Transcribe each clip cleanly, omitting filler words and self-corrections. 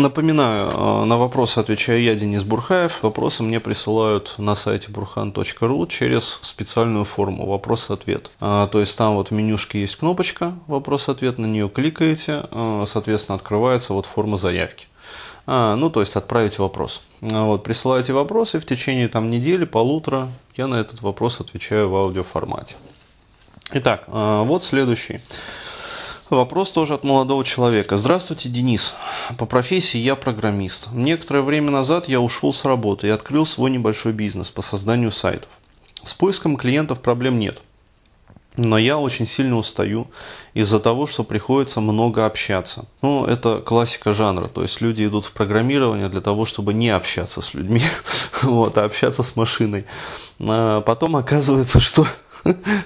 Напоминаю, на вопросы отвечаю я, Денис Бурхаев. Вопросы мне присылают на сайте burhan.ru через специальную форму «Вопрос-ответ». То есть там вот в менюшке есть кнопочка «Вопрос-ответ», на нее кликаете, соответственно, открывается вот форма заявки. То есть отправите вопрос. Вот, присылаете вопрос, и в течение там недели, полутора я на этот вопрос отвечаю в аудиоформате. Итак, вот следующий. Вопрос тоже от молодого человека. Здравствуйте, Денис. По профессии я программист. Некоторое время назад я ушел с работы и открыл свой небольшой бизнес по созданию сайтов. С поиском клиентов проблем нет. Но я очень сильно устаю из-за того, что приходится много общаться. Это классика жанра. То есть люди идут в программирование для того, чтобы не общаться с людьми, а общаться с машиной. Потом оказывается, что...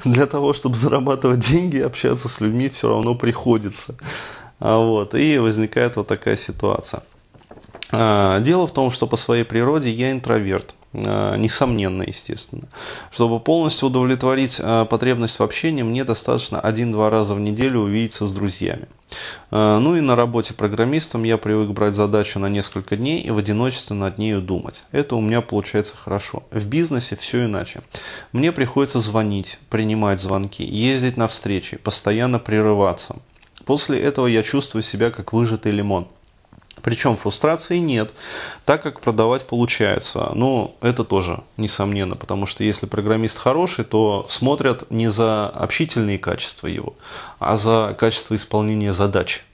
Для того, чтобы зарабатывать деньги, общаться с людьми все равно приходится. И возникает вот такая ситуация. Дело в том, что по своей природе я интроверт. Несомненно, естественно. Чтобы полностью удовлетворить потребность в общении, мне достаточно 1-2 раза в неделю увидеться с друзьями. И на работе программистом я привык брать задачу на несколько дней и в одиночестве над нею думать. Это у меня получается хорошо. В бизнесе все иначе. Мне приходится звонить, принимать звонки, ездить на встречи, постоянно прерываться. После этого я чувствую себя как выжатый лимон. Причем фрустрации нет, так как продавать получается. Это тоже несомненно, потому что если программист хороший, то смотрят не за общительные качества его, а за качество исполнения задач.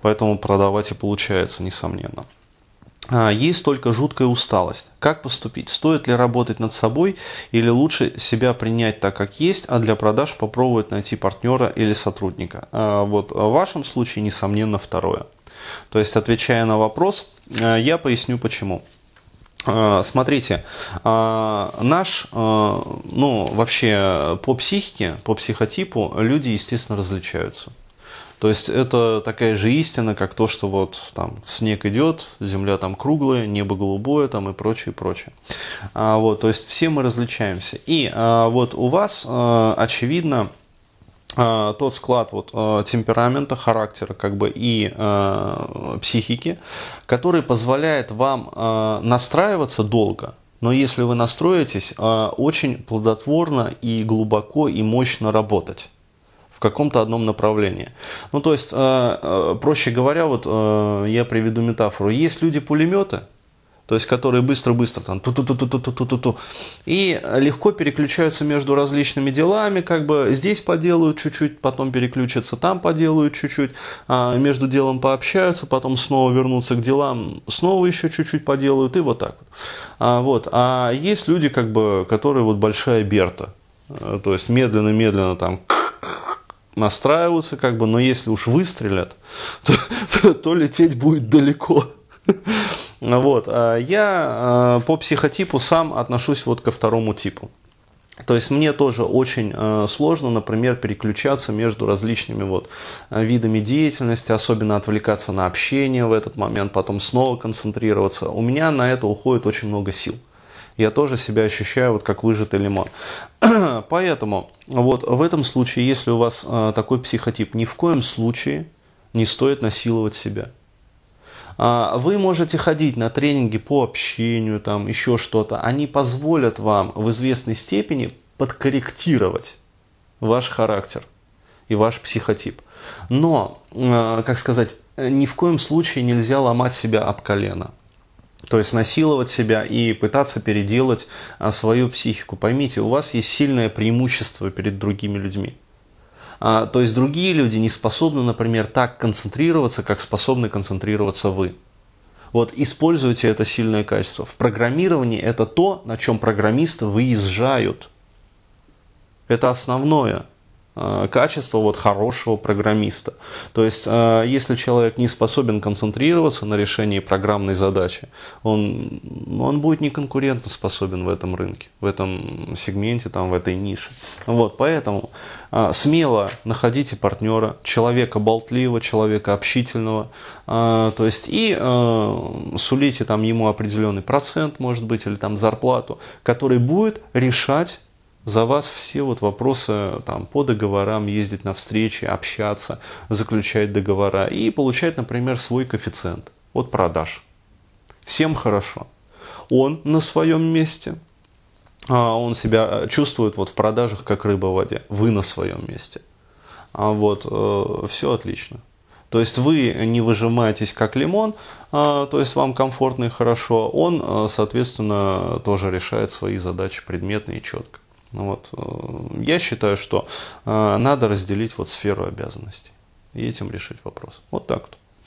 Поэтому продавать и получается, несомненно. Есть только жуткая усталость. Как поступить? Стоит ли работать над собой или лучше себя принять так, как есть, а для продаж попробовать найти партнера или сотрудника? В вашем случае, несомненно, второе. То есть, отвечая на вопрос, я поясню почему. Смотрите, наш, вообще по психике, по психотипу люди, естественно, различаются. То есть, это такая же истина, как то, что вот там снег идет, земля там круглая, небо голубое там и прочее, прочее. То есть, все мы различаемся. И у вас, очевидно, тот склад темперамента, характера и психики, который позволяет вам настраиваться долго, но если вы настроитесь, очень плодотворно и глубоко и мощно работать в каком-то одном направлении. То есть, проще говоря, я приведу метафору. Есть люди-пулеметы, то есть, которые быстро-быстро там ту-ту-ту-ту-ту-ту-ту-ту. И легко переключаются между различными делами, здесь поделают чуть-чуть, потом переключатся, там поделают чуть-чуть, между делом пообщаются, потом снова вернутся к делам, снова еще чуть-чуть поделают, и вот так вот. А есть люди, которые большая Берта, то есть медленно-медленно там настраиваются, но если уж выстрелят, то лететь будет далеко. Я по психотипу сам отношусь ко второму типу. То есть мне тоже очень сложно, например, переключаться между различными видами деятельности, особенно отвлекаться на общение в этот момент, потом снова концентрироваться. У меня на это уходит очень много сил. Я тоже себя ощущаю как выжатый лимон. Поэтому в этом случае, если у вас такой психотип, ни в коем случае не стоит насиловать себя. Вы можете ходить на тренинги по общению, там еще что-то. Они позволят вам в известной степени подкорректировать ваш характер и ваш психотип. Но, ни в коем случае нельзя ломать себя об колено. То есть насиловать себя и пытаться переделать свою психику. Поймите, у вас есть сильное преимущество перед другими людьми. То есть другие люди не способны, например, так концентрироваться, как способны концентрироваться вы. Используйте это сильное качество. В программировании это то, на чем программисты выезжают. Это основное качество хорошего программиста. То есть, если человек не способен концентрироваться на решении программной задачи, он будет неконкурентоспособен в этом рынке, в этом сегменте, в этой нише. Поэтому смело находите партнера, человека болтливого, человека общительного, сулите ему определенный процент, может быть, или зарплату, который будет решать за вас все вот вопросы там, по договорам, ездить на встречи, общаться, заключать договора и получать, например, свой коэффициент от продаж. Всем хорошо. Он на своем месте, он себя чувствует вот в продажах как рыба в воде. Вы на своем месте. Вот, все отлично. То есть вы не выжимаетесь как лимон, то есть вам комфортно и хорошо. Он, соответственно, тоже решает свои задачи предметно и четко. Вот. Я считаю, что надо разделить вот сферу обязанностей и этим решить вопрос. Вот так вот.